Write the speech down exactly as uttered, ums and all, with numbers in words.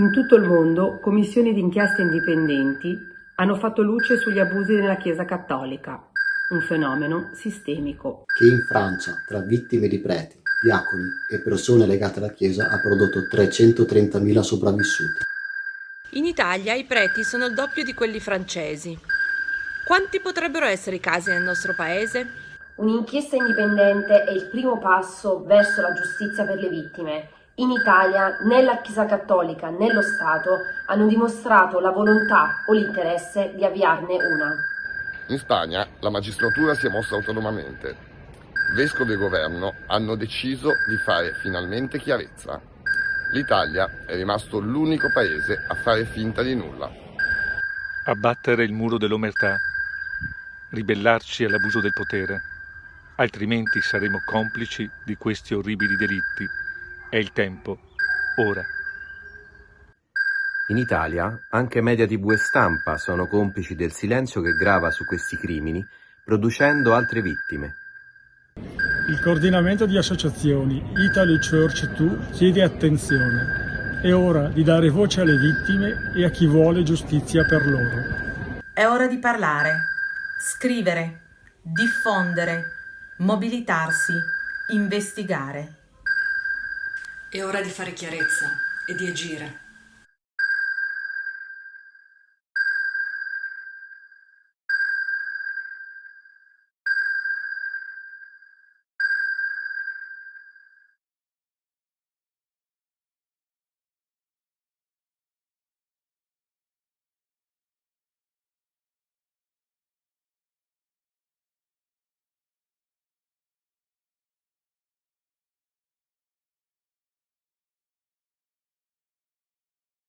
In tutto il mondo, commissioni di inchieste indipendenti hanno fatto luce sugli abusi nella Chiesa cattolica, un fenomeno sistemico che in Francia, tra vittime di preti, diaconi e persone legate alla Chiesa, ha prodotto trecentotrentamila sopravvissuti. In Italia i preti sono il doppio di quelli francesi. Quanti potrebbero essere i casi nel nostro paese? Un'inchiesta indipendente è il primo passo verso la giustizia per le vittime. In Italia, né la Chiesa cattolica né lo Stato hanno dimostrato la volontà o l'interesse di avviarne una. In Spagna la magistratura si è mossa autonomamente. Vescovi e governo hanno deciso di fare finalmente chiarezza. L'Italia è rimasto l'unico paese a fare finta di nulla. Abbattere il muro dell'omertà, ribellarci all'abuso del potere. Altrimenti saremo complici di questi orribili delitti. È il tempo, ora. In Italia, anche media tivù e stampa sono complici del silenzio che grava su questi crimini, producendo altre vittime. Il coordinamento di associazioni Italy Church Too chiede attenzione. È ora di dare voce alle vittime e a chi vuole giustizia per loro. È ora di parlare, scrivere, diffondere, mobilitarsi, investigare. È ora di fare chiarezza e di agire.